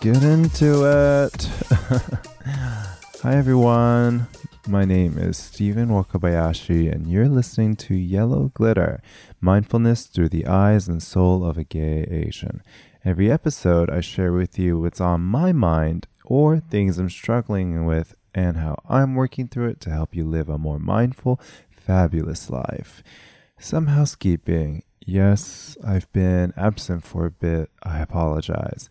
get into it. Hi everyone, my name is Steven Wakabayashi and you're listening to Yellow Glitter, Mindfulness Through the Eyes and Soul of a Gay Asian. Every episode I share with you what's on my mind or things I'm struggling with and how I'm working through it to help you live a more mindful, fabulous life. Some housekeeping. Yes, I've been absent for a bit. I apologize.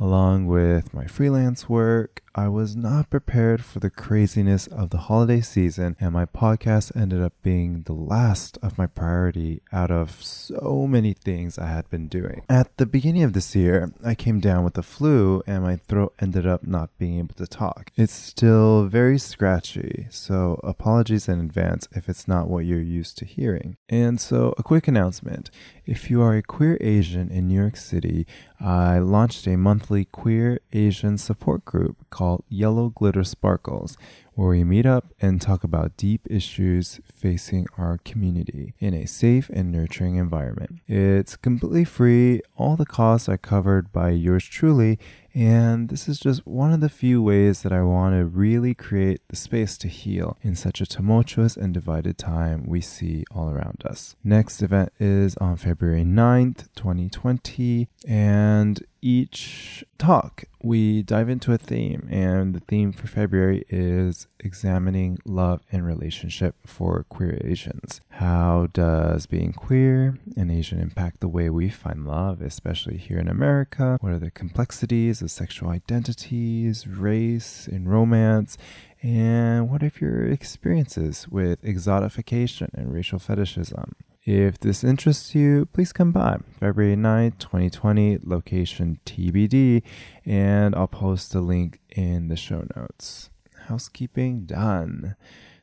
Along with my freelance work, I was not prepared for the craziness of the holiday season, and my podcast ended up being the last of my priority out of so many things I had been doing. At the beginning of this year, I came down with the flu, and my throat ended up not being able to talk. It's still very scratchy, so apologies in advance if it's not what you're used to hearing. And so, a quick announcement. If you are a queer Asian in New York City, I launched a monthly queer Asian support group called Yellow Glitter Sparkles, where we meet up and talk about deep issues facing our community in a safe and nurturing environment. It's completely free. All the costs are covered by yours truly, and this is just one of the few ways that I want to really create the space to heal in such a tumultuous and divided time we see all around us. Next event is on February 9th, 2020, and each talk we dive into a theme, and the theme for February is examining love and relationship for queer Asians. How does being queer and Asian impact the way we find love, especially here in America? What are the complexities of sexual identities, race, and romance? And what are your experiences with exotification and racial fetishism? If this interests you, please come by. February 9th, 2020, location TBD, and I'll post the link in the show notes. Housekeeping done.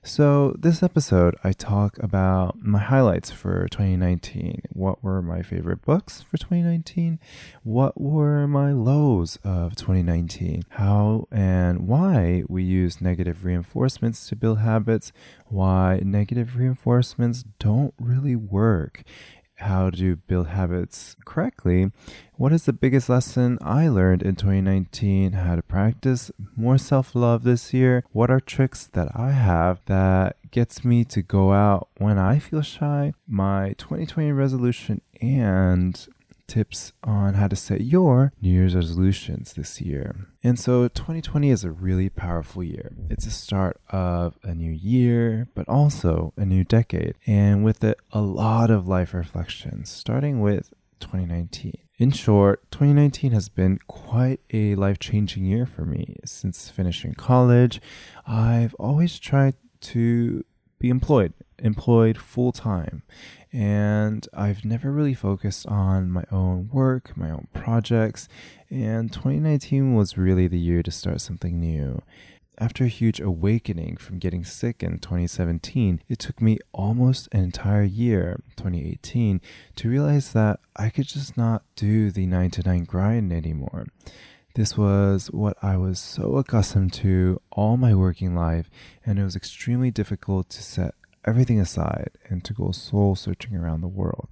So this episode, I talk about my highlights for 2019. What were my favorite books for 2019? What were my lows of 2019? How and why we use negative reinforcements to build habits, why negative reinforcements don't really work, how to build habits correctly, what is the biggest lesson I learned in 2019, how to practice more self-love this year, what are tricks that I have that gets me to go out when I feel shy, my 2020 resolution, and tips on how to set your New Year's resolutions this year. And so 2020 is a really powerful year. It's the start of a new year, but also a new decade. And with it, a lot of life reflections, starting with 2019. In short, 2019 has been quite a life-changing year for me. Since finishing college, I've always tried to be employed full-time, and I've never really focused on my own work, my own projects, and 2019 was really the year to start something new. After a huge awakening from getting sick in 2017, it took me almost an entire year, 2018, to realize that I could just not do the 9-to-9 grind anymore. This was what I was so accustomed to all my working life, and it was extremely difficult to set everything aside and to go soul searching around the world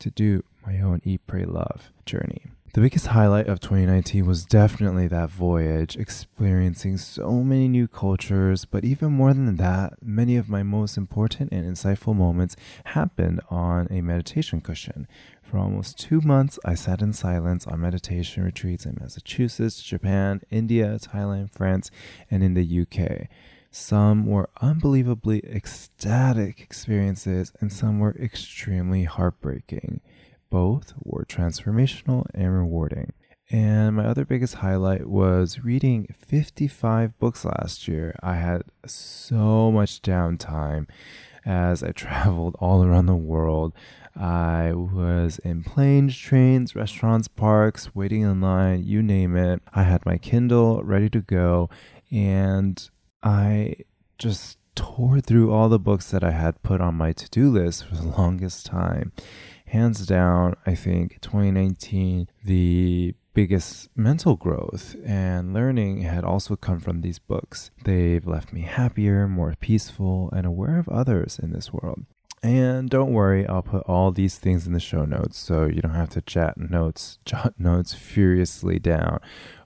to do my own Eat, Pray, Love journey. The biggest highlight of 2019 was definitely that voyage, experiencing so many new cultures, but even more than that, many of my most important and insightful moments happened on a meditation cushion. For almost 2 months, I sat in silence on meditation retreats in Massachusetts, Japan, India, Thailand, France, and in the UK. Some were unbelievably ecstatic experiences, and some were extremely heartbreaking. Both were transformational and rewarding. And my other biggest highlight was reading 55 books last year. I had so much downtime as I traveled all around the world. I was in planes, trains, restaurants, parks, waiting in line, you name it. I had my Kindle ready to go, and I just tore through all the books that I had put on my to-do list for the longest time. Hands down, I think 2019, the biggest mental growth and learning had also come from these books. They've left me happier, more peaceful, and aware of others in this world. And don't worry, I'll put all these things in the show notes so you don't have to jot notes furiously down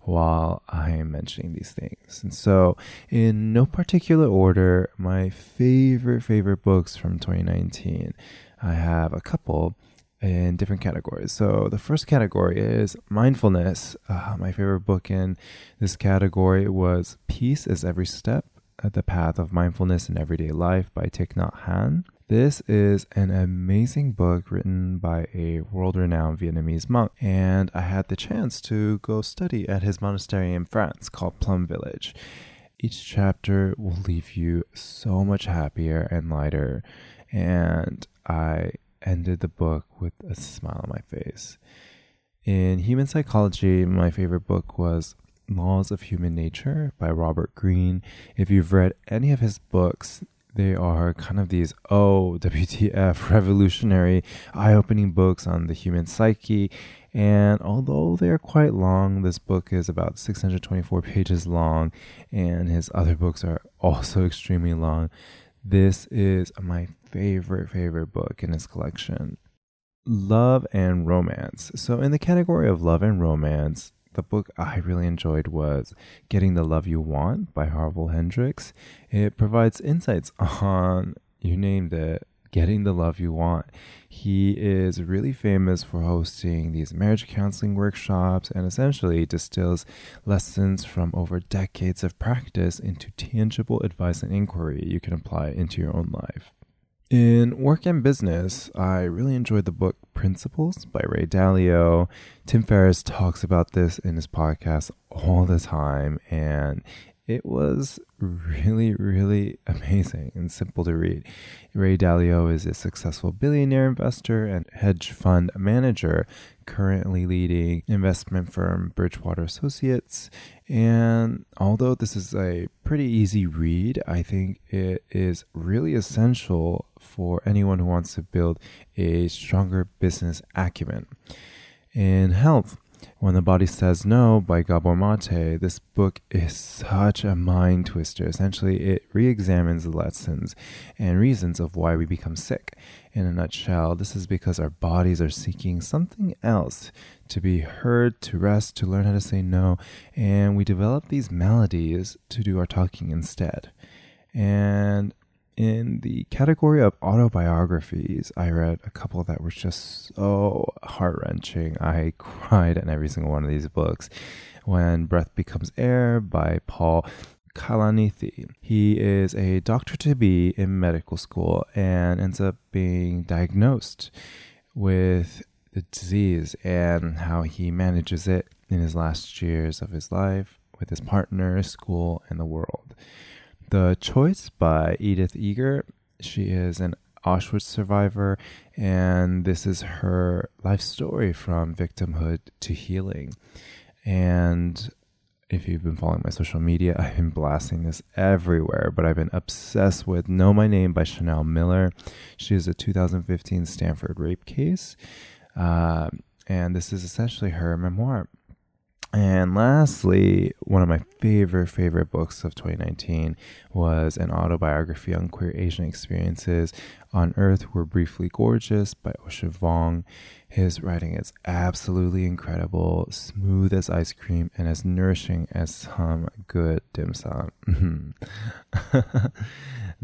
while I am mentioning these things. And so, in no particular order, my favorite books from 2019, I have a couple in different categories. So the first category is mindfulness. My favorite book in this category was Peace is Every Step, The Path of Mindfulness in Everyday Life by Thich Nhat Hanh. This is an amazing book written by a world-renowned Vietnamese monk, and I had the chance to go study at his monastery in France called Plum Village. Each chapter will leave you so much happier and lighter, and I ended the book with a smile on my face. In human psychology, my favorite book was Laws of Human Nature by Robert Greene. If you've read any of his books, they are kind of these, WTF, revolutionary, eye-opening books on the human psyche. And although they are quite long, this book is about 624 pages long, and his other books are also extremely long. This is my favorite book in his collection. Love and Romance. So in the category of love and romance, the book I really enjoyed was Getting the Love You Want by Harville Hendrix. It provides insights on, you named it, getting the love you want. He is really famous for hosting these marriage counseling workshops and essentially distills lessons from over decades of practice into tangible advice and inquiry you can apply into your own life. In work and business, I really enjoyed the book Principles by Ray Dalio. Tim Ferriss talks about this in his podcast all the time, and it was really amazing and simple to read. Ray Dalio is a successful billionaire investor and hedge fund manager, currently leading investment firm Bridgewater Associates. And although this is a pretty easy read, I think it is really essential for anyone who wants to build a stronger business acumen. In health, When the Body Says No by Gabor Mate, this book is such a mind twister. Essentially, it re-examines the lessons and reasons of why we become sick. In a nutshell, this is because our bodies are seeking something else, to be heard, to rest, to learn how to say no, and we develop these maladies to do our talking instead. And in the category of autobiographies, I read a couple that were just so heart-wrenching. I cried in every single one of these books. When Breath Becomes Air by Paul Kalanithi. He is a doctor-to-be in medical school and ends up being diagnosed with the disease, and how he manages it in his last years of his life with his partner, school, and the world. The Choice by Edith Eager. She is an Auschwitz survivor, and this is her life story from victimhood to healing. And if you've been following my social media, I've been blasting this everywhere, but I've been obsessed with Know My Name by Chanel Miller. She is a 2015 Stanford rape case, and this is essentially her memoir. And lastly, one of my favorite books of 2019 was an autobiography on queer Asian experiences, On Earth We're Briefly Gorgeous by Ocean Vuong. His writing is absolutely incredible, smooth as ice cream, and as nourishing as some good dim sum.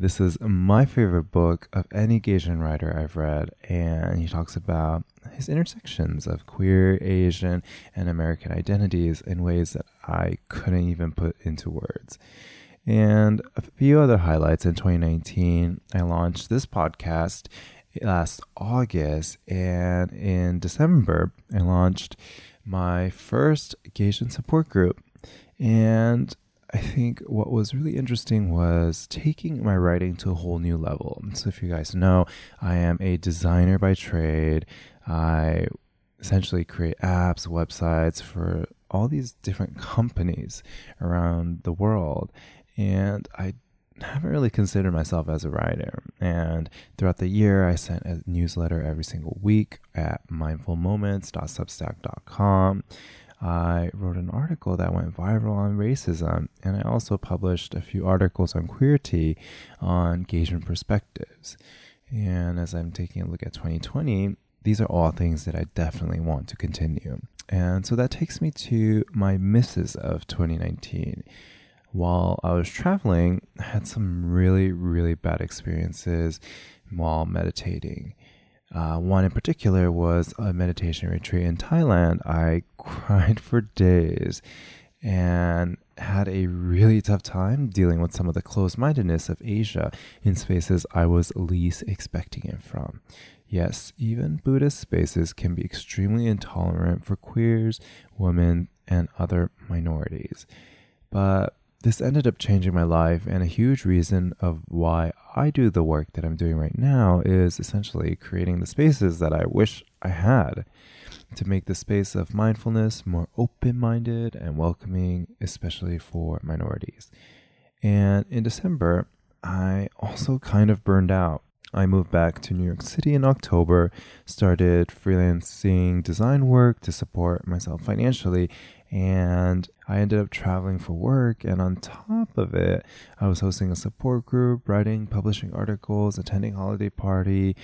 This is my favorite book of any Asian writer I've read, and he talks about his intersections of queer, Asian, and American identities in ways that I couldn't even put into words. And a few other highlights in 2019, I launched this podcast last August, and in December, I launched my first Gaysian support group. And I think what was really interesting was taking my writing to a whole new level. So if you guys know, I am a designer by trade. I essentially create apps, websites for all these different companies around the world. And I haven't really considered myself as a writer. And throughout the year, I sent a newsletter every single week at mindfulmoments.substack.com. I wrote an article that went viral on racism, and I also published a few articles on queerty on Gaysian perspectives. And as I'm taking a look at 2020, these are all things that I definitely want to continue. And so that takes me to my misses of 2019. While I was traveling, I had some really, really bad experiences while meditating. One in particular was a meditation retreat in Thailand. I cried for days and had a really tough time dealing with some of the closed-mindedness of Asia in spaces I was least expecting it from. Yes, even Buddhist spaces can be extremely intolerant for queers, women, and other minorities. But this ended up changing my life, and a huge reason of why I do the work that I'm doing right now is essentially creating the spaces that I wish I had to make the space of mindfulness more open-minded and welcoming, especially for minorities. And in December, I also kind of burned out. I moved back to New York City in October, started freelancing design work to support myself financially, and I ended up traveling for work. And on top of it, I was hosting a support group, writing, publishing articles, attending holiday party,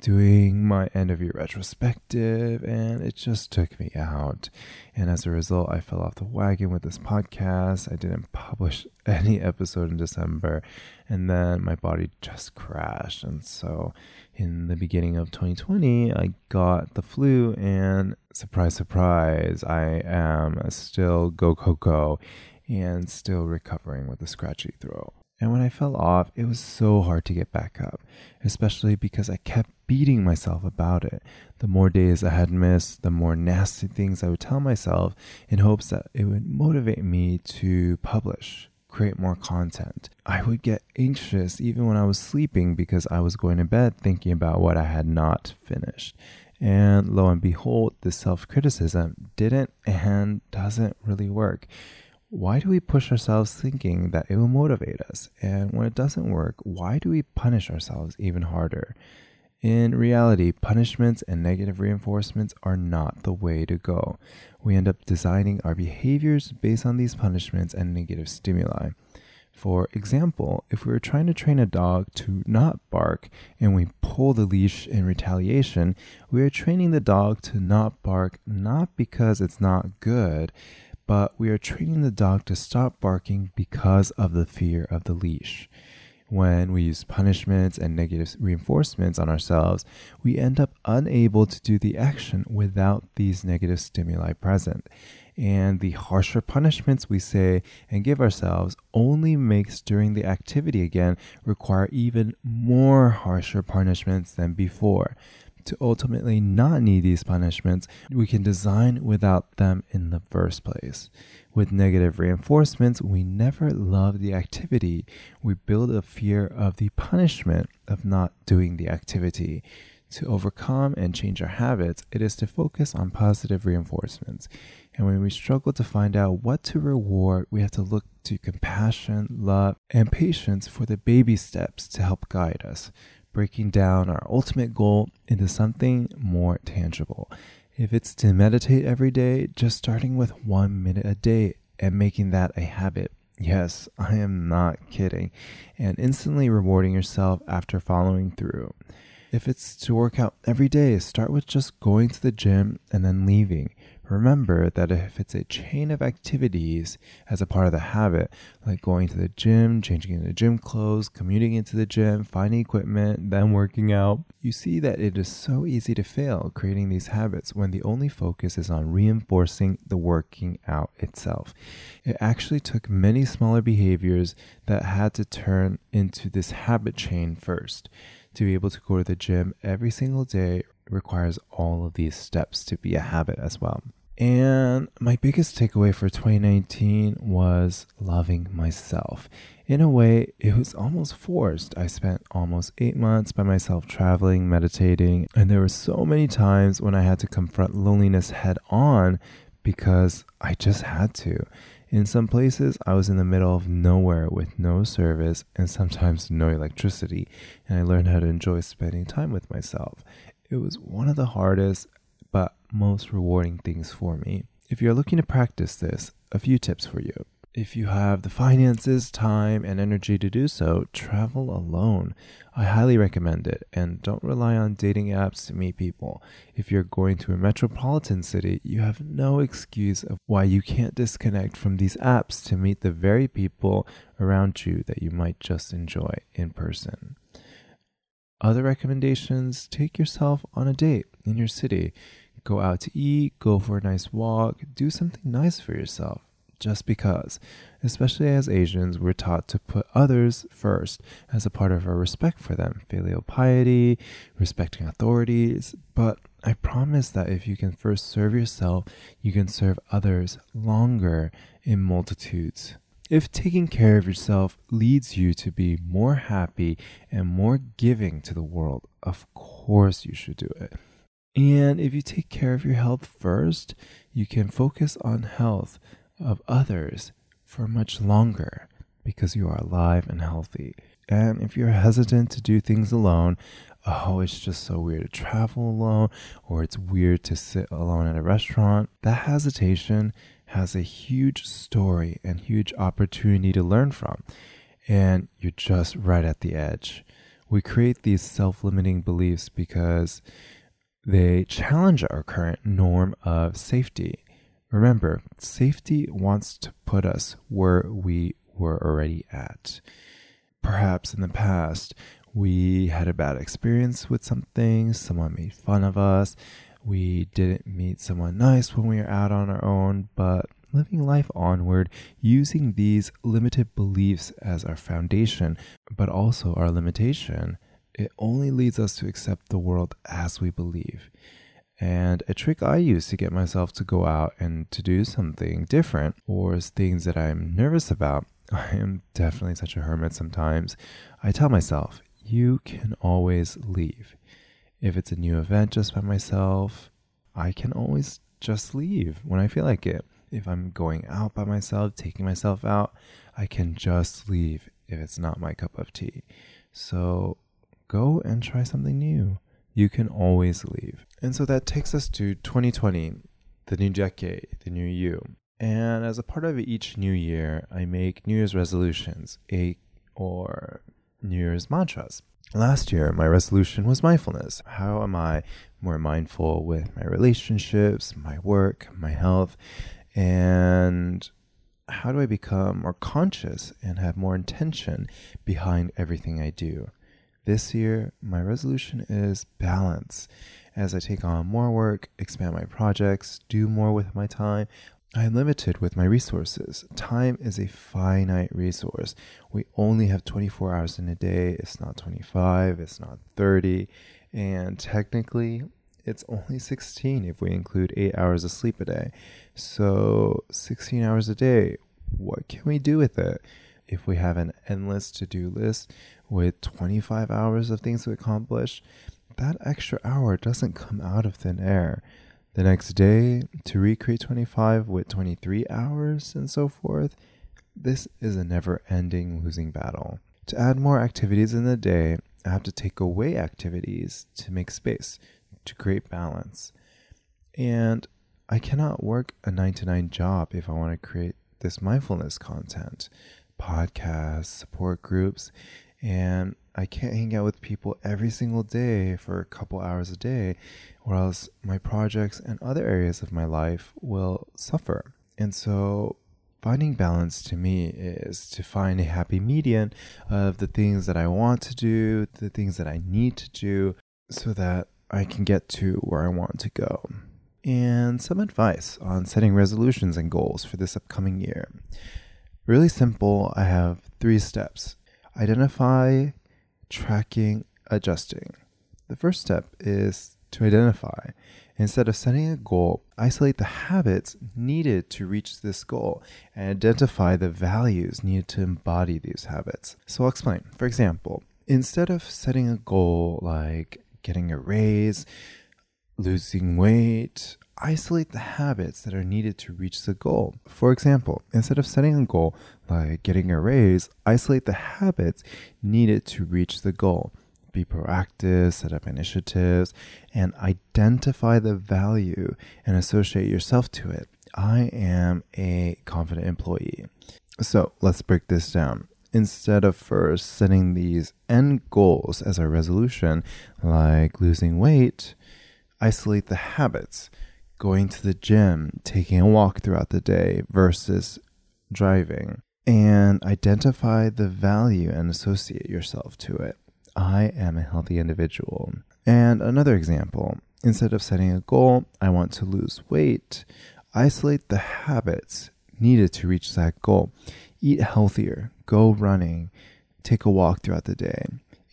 doing my end of year retrospective, and it just took me out. And as a result, I fell off the wagon with this podcast. I didn't publish any episode in December, and then my body just crashed. And so in the beginning of 2020, I got the flu, and surprise, surprise, I am still go and still recovering with a scratchy throat. And when I fell off, it was so hard to get back up, especially because I kept beating myself about it. The more days I had missed, the more nasty things I would tell myself in hopes that it would motivate me to publish, create more content. I would get anxious even when I was sleeping because I was going to bed thinking about what I had not finished. And lo and behold, this self-criticism didn't and doesn't really work. Why do we push ourselves thinking that it will motivate us? And when it doesn't work, why do we punish ourselves even harder? In reality, punishments and negative reinforcements are not the way to go. We end up designing our behaviors based on these punishments and negative stimuli. For example, if we were trying to train a dog to not bark and we pull the leash in retaliation, we are training the dog to not bark not because it's not good, but we are training the dog to stop barking because of the fear of the leash. When we use punishments and negative reinforcements on ourselves, we end up unable to do the action without these negative stimuli present. And the harsher punishments we say and give ourselves only makes during the activity again require even more harsher punishments than before. To ultimately not need these punishments, we can design without them in the first place. With negative reinforcements, we never love the activity. We build a fear of the punishment of not doing the activity. To overcome and change our habits, it is to focus on positive reinforcements. And when we struggle to find out what to reward, we have to look to compassion, love, and patience for the baby steps to help guide us, breaking down our ultimate goal into something more tangible. If it's to meditate every day, just starting with 1 minute a day and making that a habit. Yes, I am not kidding. And instantly rewarding yourself after following through. If it's to work out every day, start with just going to the gym and then leaving. Remember that if it's a chain of activities as a part of the habit, like going to the gym, changing into gym clothes, commuting into the gym, finding equipment, then working out, you see that it is so easy to fail creating these habits when the only focus is on reinforcing the working out itself. It actually took many smaller behaviors that had to turn into this habit chain first. To be able to go to the gym every single day requires all of these steps to be a habit as well. And my biggest takeaway for 2019 was loving myself. In a way, it was almost forced. I spent almost 8 months by myself traveling, meditating, and there were so many times when I had to confront loneliness head on because I just had to. In some places, I was in the middle of nowhere with no service and sometimes no electricity, and I learned how to enjoy spending time with myself. It was one of the hardest but most rewarding things for me. If you're looking to practice this, a few tips for you. If you have the finances, time, and energy to do so, travel alone. I highly recommend it, and don't rely on dating apps to meet people. If you're going to a metropolitan city, you have no excuse of why you can't disconnect from these apps to meet the very people around you that you might just enjoy in person. Other recommendations, take yourself on a date in your city. Go out to eat, go for a nice walk, do something nice for yourself. Just because, especially as Asians, we're taught to put others first as a part of our respect for them, filial piety, respecting authorities. But I promise that if you can first serve yourself, you can serve others longer in multitudes. If taking care of yourself leads you to be more happy and more giving to the world, of course you should do it. And if you take care of your health first, you can focus on health of others for much longer because you are alive and healthy. And if you're hesitant to do things alone, oh, it's just so weird to travel alone, or it's weird to sit alone at a restaurant, that hesitation has a huge story and huge opportunity to learn from. And you're just right at the edge. We create these self-limiting beliefs because they challenge our current norm of safety. Remember, safety wants to put us where we were already at. Perhaps in the past, we had a bad experience with something, someone made fun of us, we didn't meet someone nice when we were out on our own, but living life onward, using these limited beliefs as our foundation, but also our limitation, it only leads us to accept the world as we believe. And a trick I use to get myself to go out and to do something different or things that I'm nervous about, I am definitely such a hermit sometimes, I tell myself, you can always leave. If it's a new event just by myself, I can always just leave when I feel like it. If I'm going out by myself, taking myself out, I can just leave if it's not my cup of tea. So go and try something new. You can always leave. And so that takes us to 2020, the new decade, the new you. And as a part of each new year, I make New Year's resolutions, or New Year's mantras. Last year, my resolution was mindfulness. How am I more mindful with my relationships, my work, my health, and how do I become more conscious and have more intention behind everything I do? This year, my resolution is balance. As I take on more work, expand my projects, do more with my time, I am limited with my resources. Time is a finite resource. We only have 24 hours in a day. It's not 25, it's not 30, and technically, it's only 16 if we include 8 hours of sleep a day. So 16 hours a day, what can we do with it? If we have an endless to-do list with 25 hours of things to accomplish, that extra hour doesn't come out of thin air. The next day, to recreate 25 with 23 hours and so forth, this is a never-ending losing battle. To add more activities in the day, I have to take away activities to make space, to create balance. And I cannot work a 9-to-9 job if I want to create this mindfulness content. Podcasts, support groups, and I can't hang out with people every single day for a couple hours a day, or else my projects and other areas of my life will suffer. And so finding balance to me is to find a happy median of the things that I want to do, the things that I need to do, so that I can get to where I want to go. And some advice on setting resolutions and goals for this upcoming year. Really simple, I have 3 steps. Identify, tracking, adjusting. The first step is to identify. Instead of setting a goal, isolate the habits needed to reach this goal and identify the values needed to embody these habits. So I'll explain. For example, instead of setting a goal like getting a raise, losing weight, isolate the habits that are needed to reach the goal. For example, instead of setting a goal like getting a raise, isolate the habits needed to reach the goal. Be proactive, set up initiatives, and identify the value and associate yourself to it. I am a confident employee. So let's break this down. Instead of first setting these end goals as our resolution, like losing weight, isolate the habits, going to the gym, taking a walk throughout the day versus driving, and identify the value and associate yourself to it. I am a healthy individual. And another example, instead of setting a goal, I want to lose weight, isolate the habits needed to reach that goal. Eat healthier, go running, take a walk throughout the day,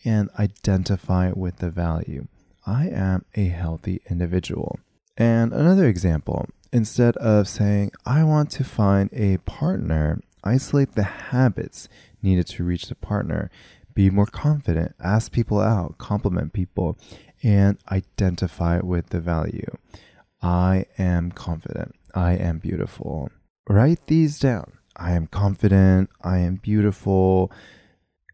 and identify with the value. I am a healthy individual. And another example, instead of saying, I want to find a partner, isolate the habits needed to reach the partner. Be more confident, ask people out, compliment people, and identify with the value. I am confident. I am beautiful. Write these down. I am confident, I am beautiful,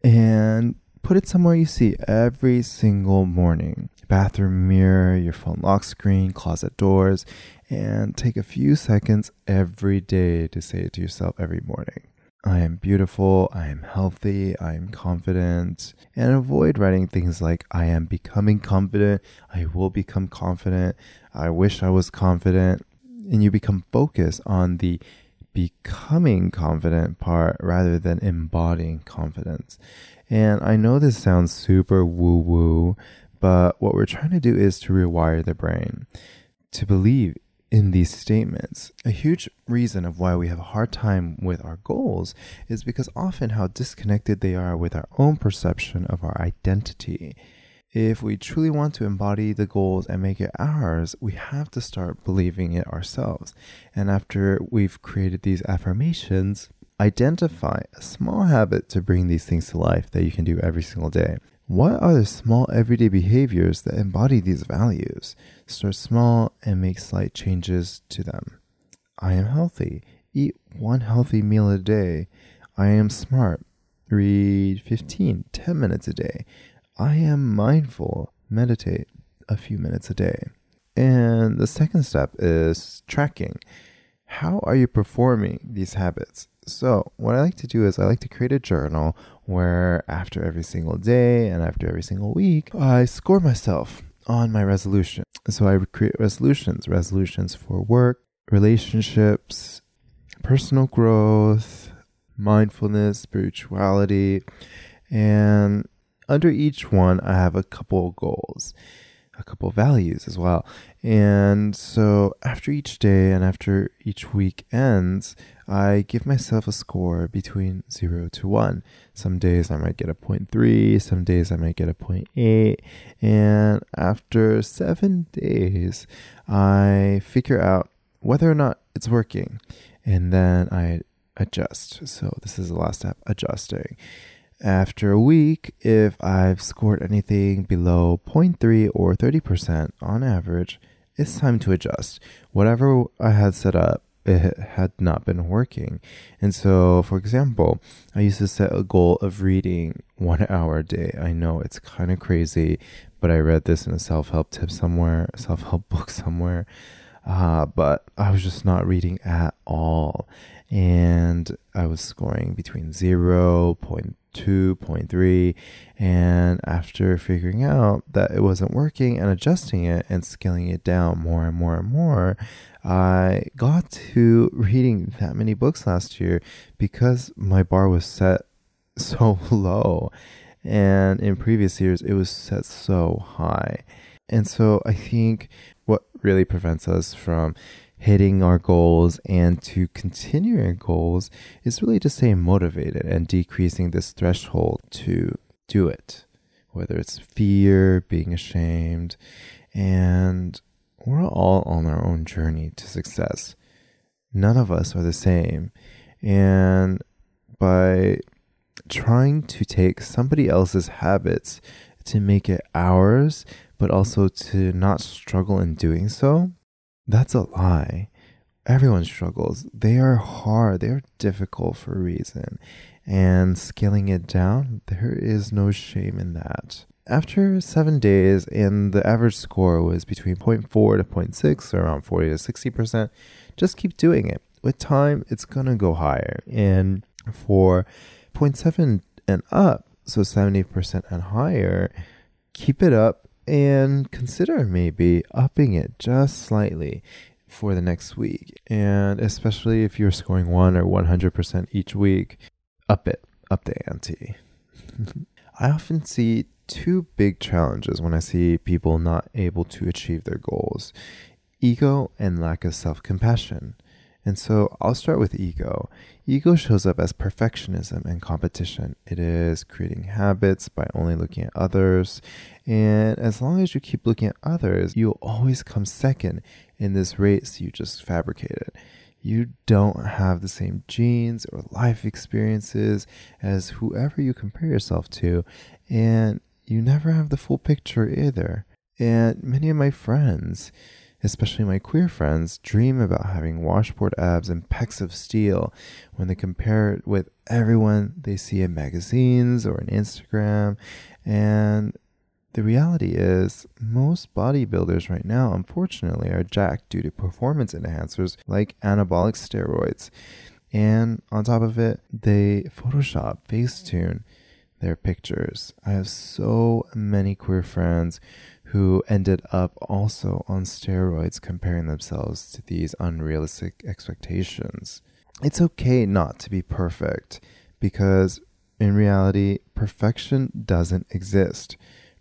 and put it somewhere you see every single morning. Bathroom mirror, your phone lock screen, closet doors, and take a few seconds every day to say it to yourself every morning. I am beautiful, I am healthy, I am confident, and avoid writing things like I am becoming confident, I will become confident, I wish I was confident, and you become focused on the becoming confident part rather than embodying confidence. And I know this sounds super woo-woo, but what we're trying to do is to rewire the brain to believe in these statements. A huge reason of why we have a hard time with our goals is because often how disconnected they are with our own perception of our identity. If we truly want to embody the goals and make it ours, we have to start believing it ourselves. And after we've created these affirmations, identify a small habit to bring these things to life that you can do every single day. What are the small everyday behaviors that embody these values? Start small and make slight changes to them. I am healthy. Eat one healthy meal a day. I am smart. Read 10 minutes a day. I am mindful, meditate a few minutes a day. And the second step is tracking. How are you performing these habits? So what I like to do is I like to create a journal where after every single day and after every single week, I score myself on my resolution. So I create resolutions for work, relationships, personal growth, mindfulness, spirituality, and under each one, I have a couple goals, a couple values as well. And so after each day and after each week ends, I give myself a score between 0 to 1. Some days I might get a 0.3, some days I might get a 0.8. And after 7 days, I figure out whether or not it's working. And then I adjust. So this is the last step, adjusting. After a week, if I've scored anything below 0.3 or 30% on average, it's time to adjust. Whatever I had set up, it had not been working. And so, for example, I used to set a goal of reading 1 hour a day. I know it's kind of crazy, but I read this in a self-help book somewhere. But I was just not reading at all. And I was scoring between 0.2, 0.3, and after figuring out that it wasn't working and adjusting it and scaling it down more and more and more, I got to reading that many books last year because my bar was set so low. And in previous years, it was set so high. And so I think what really prevents us from hitting our goals and to continuing goals is really to stay motivated and decreasing this threshold to do it, whether it's fear, being ashamed, and we're all on our own journey to success. None of us are the same. And by trying to take somebody else's habits to make it ours, but also to not struggle in doing so, that's a lie. Everyone struggles. They are hard. They are difficult for a reason. And scaling it down, there is no shame in that. After 7 days, and the average score was between 0.4 to 0.6, so around 40 to 60%, just keep doing it. With time, it's going to go higher. And for 0.7 and up, so 70% and higher, keep it up and consider maybe upping it just slightly for the next week. And especially if you're scoring 1 or 100% each week, up the ante. I often see two big challenges when I see people not able to achieve their goals: ego and lack of self-compassion. And so I'll start with ego. Ego shows up as perfectionism and competition. It is creating habits by only looking at others. And as long as you keep looking at others, you'll always come second in this race you just fabricated. You don't have the same genes or life experiences as whoever you compare yourself to. And you never have the full picture either. And many of my friends, especially my queer friends, dream about having washboard abs and pecs of steel when they compare it with everyone they see in magazines or on Instagram. And the reality is, most bodybuilders right now, unfortunately, are jacked due to performance enhancers like anabolic steroids. And on top of it, they Photoshop, Facetune their pictures. I have so many queer friends who ended up also on steroids comparing themselves to these unrealistic expectations. It's okay not to be perfect, because in reality, perfection doesn't exist.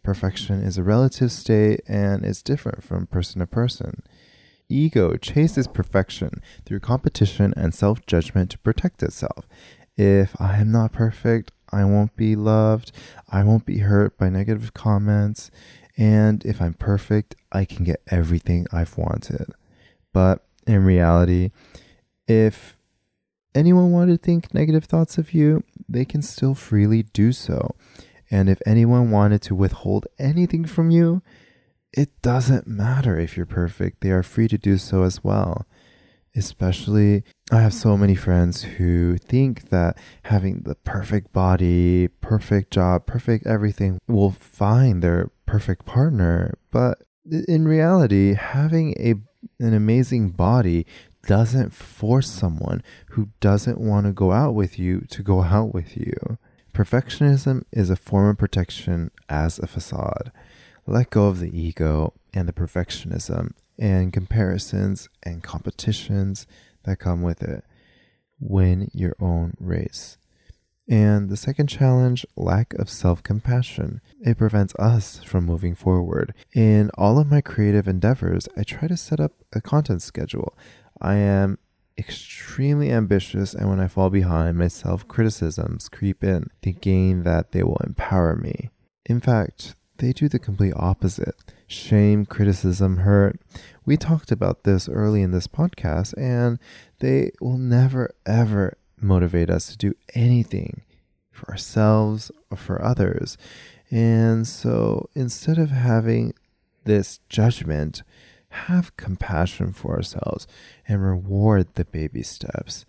Perfection is a relative state and is different from person to person. Ego chases perfection through competition and self-judgment to protect itself. If I am not perfect, I won't be loved, I won't be hurt by negative comments, and if I'm perfect, I can get everything I've wanted. But in reality, if anyone wanted to think negative thoughts of you, they can still freely do so. And if anyone wanted to withhold anything from you, it doesn't matter if you're perfect. They are free to do so as well. Especially, I have so many friends who think that having the perfect body, perfect job, perfect everything will find their perfect partner. But in reality, having an amazing body doesn't force someone who doesn't want to go out with you. Perfectionism is a form of protection as a facade. Let go of the ego and the perfectionism and comparisons and competitions that come with it. Win your own race. And the second challenge, lack of self-compassion. It prevents us from moving forward. In all of my creative endeavors, I try to set up a content schedule. I am extremely ambitious, and when I fall behind, my self-criticisms creep in, thinking that they will empower me. In fact, they do the complete opposite. Shame, criticism, hurt. We talked about this early in this podcast, and they will never, ever motivate us to do anything for ourselves or for others. And so instead of having this judgment, have compassion for ourselves and reward the baby steps.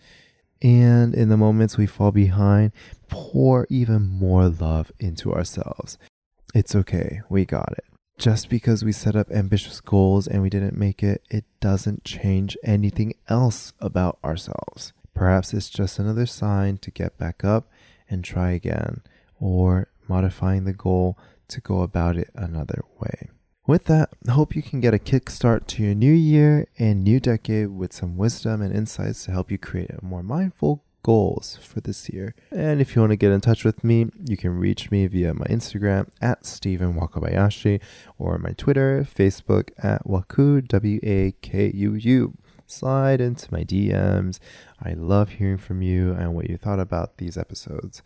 And in the moments we fall behind, pour even more love into ourselves. It's okay, we got it. Just because we set up ambitious goals and we didn't make it, it doesn't change anything else about ourselves. Perhaps it's just another sign to get back up and try again, or modifying the goal to go about it another way. With that, I hope you can get a kickstart to your new year and new decade with some wisdom and insights to help you create a more mindful goals for this year. And if you want to get in touch with me, you can reach me via my Instagram @StevenWakabayashi or my Twitter, Facebook @Wakuu, WAKUU. Slide into my DMs. I love hearing from you and what you thought about these episodes.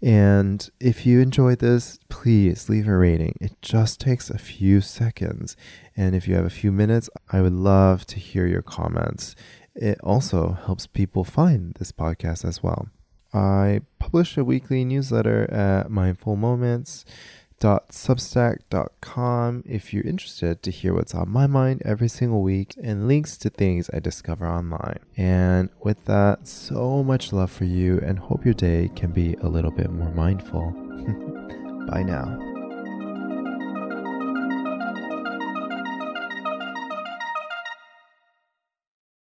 And if you enjoyed this, please leave a rating. It just takes a few seconds. And if you have a few minutes, I would love to hear your comments. It also helps people find this podcast as well. I publish a weekly newsletter at mindfulmoments.substack.com if you're interested to hear what's on my mind every single week and links to things I discover online. And with that, so much love for you, and hope your day can be a little bit more mindful. Bye now.